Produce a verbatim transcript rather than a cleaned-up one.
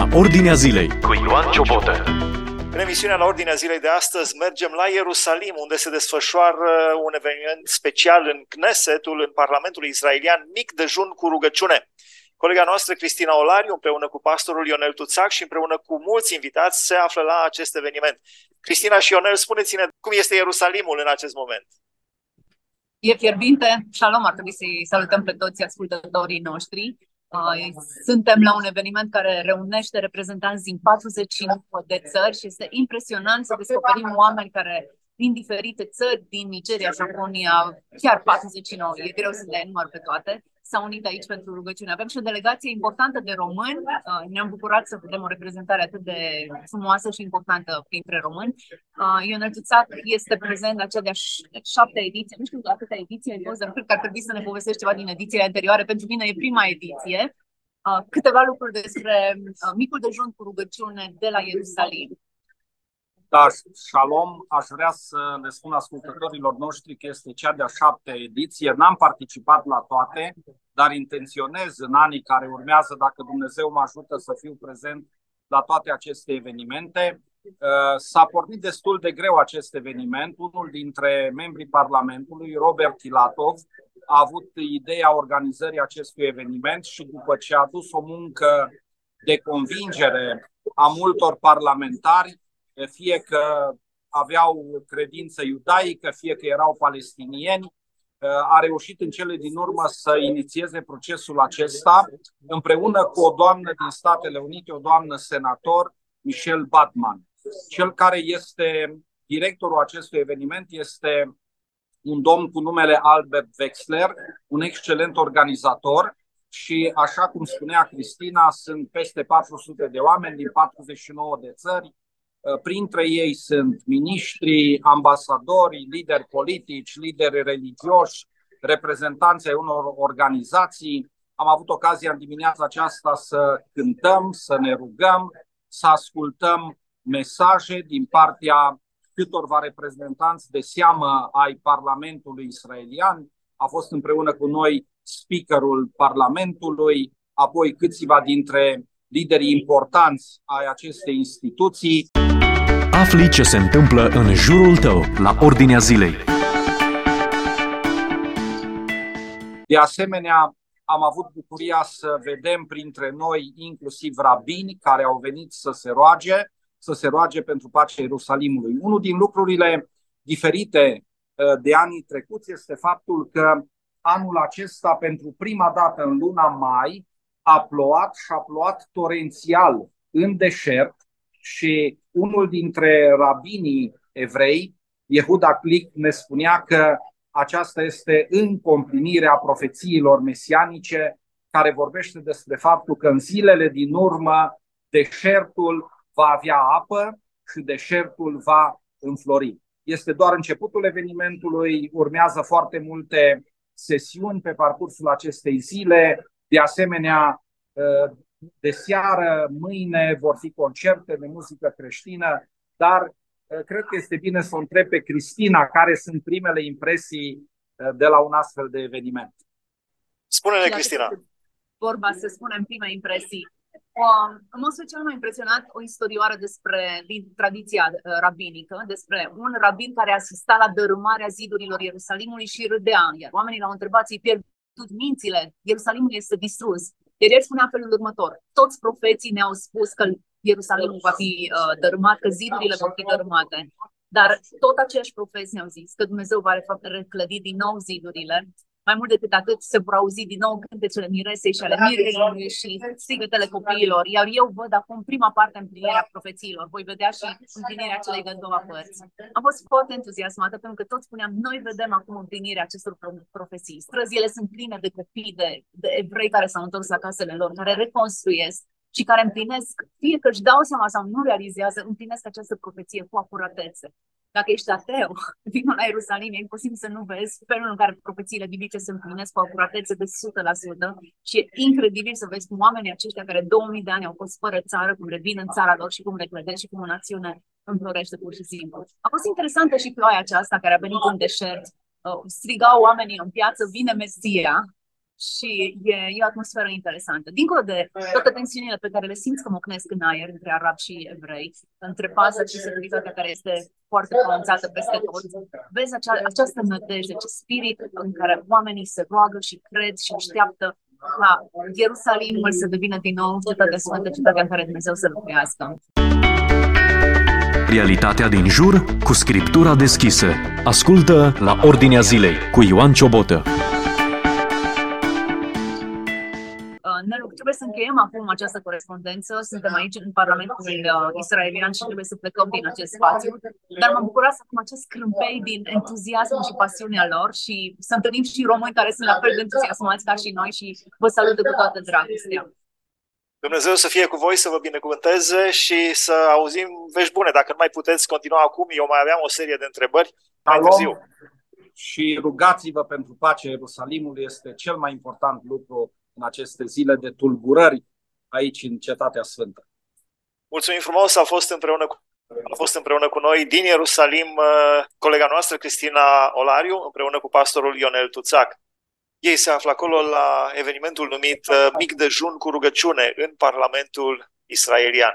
la Ordinea Zilei cu Ioan Ciobotă. În emisiunea la Ordinea Zilei de astăzi mergem la Ierusalim, unde se desfășoară un eveniment special în Knessetul, în Parlamentul israelian, mic dejun cu rugăciune. Colega noastră, Cristina Olariu, împreună cu pastorul Ionel Tuțac și împreună cu mulți invitați, se află la acest eveniment. Cristina și Ionel, spuneți-ne cum este Ierusalimul în acest moment. E fierbinte. Shalom, ar trebui să-i salutăm pe toți ascultătorii noștri. Suntem la un eveniment care reunește reprezentanți din patruzeci și nouă de țări și este impresionant să descoperim oameni care din diferite țări, din Nigeria, Japonia, chiar patruzeci și nouă, e greu să le enumăr pe toate, s-au unit aici pentru rugăciune. Avem și o delegație importantă de români, ne-am bucurat să vedem o reprezentare atât de frumoasă și importantă printre români. Ionel Tuțac este prezent la cea de-a șaptea ediție, nu știu atâtea ediție, dar cred că ar trebui să ne povestești ceva din edițiile anterioare, pentru mine e prima ediție. Câteva lucruri despre micul dejun cu rugăciune de la Ierusalim. Dar, shalom, aș vrea să le spun ascultătorilor noștri că este cea de-a șaptea ediție. N-am participat la toate, dar intenționez în anii care urmează, dacă Dumnezeu mă ajută, să fiu prezent la toate aceste evenimente. S-a pornit destul de greu acest eveniment. Unul dintre membrii Parlamentului, Robert Pilatov, a avut ideea organizării acestui eveniment și după ce a adus o muncă de convingere a multor parlamentari, fie că aveau credință iudaică, fie că erau palestinieni, a reușit în cele din urmă să inițieze procesul acesta împreună cu o doamnă din Statele Unite, o doamnă senator, Michelle Bachmann. Cel care este directorul acestui eveniment este un domn cu numele Albert Wexler, un excelent organizator și, așa cum spunea Cristina, sunt peste patru sute de oameni din patruzeci și nouă de țări. Printre ei sunt miniștri, ambasadori, lideri politici, lideri religioși, reprezentanți ai unor organizații. Am avut ocazia în dimineața aceasta să cântăm, să ne rugăm, să ascultăm mesaje din partea câtorva reprezentanți de seamă ai Parlamentului israelian. A fost împreună cu noi speakerul Parlamentului, apoi câțiva dintre liderii importanți ai acestei instituții. Afli ce se întâmplă în jurul tău la Ordinea Zilei. De asemenea, am avut bucuria să vedem printre noi inclusiv rabini care au venit să se roage, să se roage pentru pacea Ierusalimului. Unul din lucrurile diferite de anii trecuți este faptul că anul acesta, pentru prima dată în luna mai, a plouat și a plouat torențial în deșert. Și unul dintre rabinii evrei, Yehuda Klik, ne spunea că aceasta este încă o împlinire a profețiilor mesianice, care vorbește despre faptul că în zilele din urmă deșertul va avea apă și deșertul va înflori. Este doar începutul evenimentului, urmează foarte multe sesiuni pe parcursul acestei zile. De asemenea, de seară, mâine vor fi concerte de muzică creștină, dar cred că este bine să o întreb pe Cristina care sunt primele impresii de la un astfel de eveniment. Spune-ne, Cristina. Vorba să spunem prime impresii. În mod special m-a impresionat o istorioară despre, din tradiția rabinică, despre un rabin care asista la dărâmarea zidurilor Ierusalimului și râdea, iar oamenii l-au întrebat, ți-i pierd mințile, Ierusalimul este distrus. Iar el spunea felul următor: toți profeții ne-au spus că Ierusalimul va fi uh, dărâmat, că zidurile vor fi dărâmate. Dar tot aceiași profeți ne-au zis că Dumnezeu va reclădi din nou zidurile. Mai mult decât atât, se vor auzi din nou cântecele miresei și ale mirelui și strigătele copiilor. Iar eu văd acum prima parte împlinirea profețiilor. Voi vedea și împlinirea celei de doua părți. Am fost foarte entuziasmată pentru că toți spuneam, noi vedem acum împlinirea acestor profeții. Străzile sunt pline de copii, de, de evrei care s-au întors la casele lor, care reconstruiesc și care împlinesc, fie că își dau seama sau nu realizează, împlinesc această profeție cu acuratețe. Dacă ești ateu, vino la Ierusalim, e imposibil să nu vezi felul în care profețiile biblice se împlinesc cu acuratețe de o sută la sută și e incredibil să vezi cum oamenii aceștia care două mii de ani au fost fără țară, cum revin în țara lor și cum reclădesc și cum o națiune înflorește pur și simplu. A fost interesantă și ploaia aceasta care a venit în deșert. Strigau oamenii în piață, vine Mesia, Și e, e o atmosferă interesantă. Dincolo de toate tensiunile pe care le simți că mocnesc în aer între arabi și evrei, între pază și securitatea care este foarte pronunțată peste tot, vezi acea, această nădejde, acest spirit în care oamenii se roagă și cred și așteaptă ca Ierusalimul să devină din nou cetatea sfântă, cetatea în care Dumnezeu să lucrească. Realitatea din jur cu scriptura deschisă. Ascultă La Ordinea Zilei cu Ioan Ciobotă. Ne rog, trebuie să încheiem acum această corespondență. Suntem aici în Parlamentul Israelian și trebuie să plecăm din acest spațiu. Dar m-am bucurat să am acest crâmpei din entuziasm și pasiunea lor și să întâlnim și români care sunt la fel de entuziasmați ca și noi și vă salută cu toată dragostea. Dumnezeu să fie cu voi, să vă binecuvânteze și să auzim vești bune. Dacă nu mai puteți continua acum, eu mai aveam o serie de întrebări mai târziu. Și rugați-vă pentru pacea Ierusalimului, este cel mai important lucru în aceste zile de tulburări aici în Cetatea Sfântă. Mulțumim frumos, a fost împreună cu, a fost împreună cu noi din Ierusalim colega noastră Cristina Olariu, împreună cu pastorul Ionel Tuțac. Ei se află acolo la evenimentul numit Mic Dejun cu rugăciune în Parlamentul Israelian.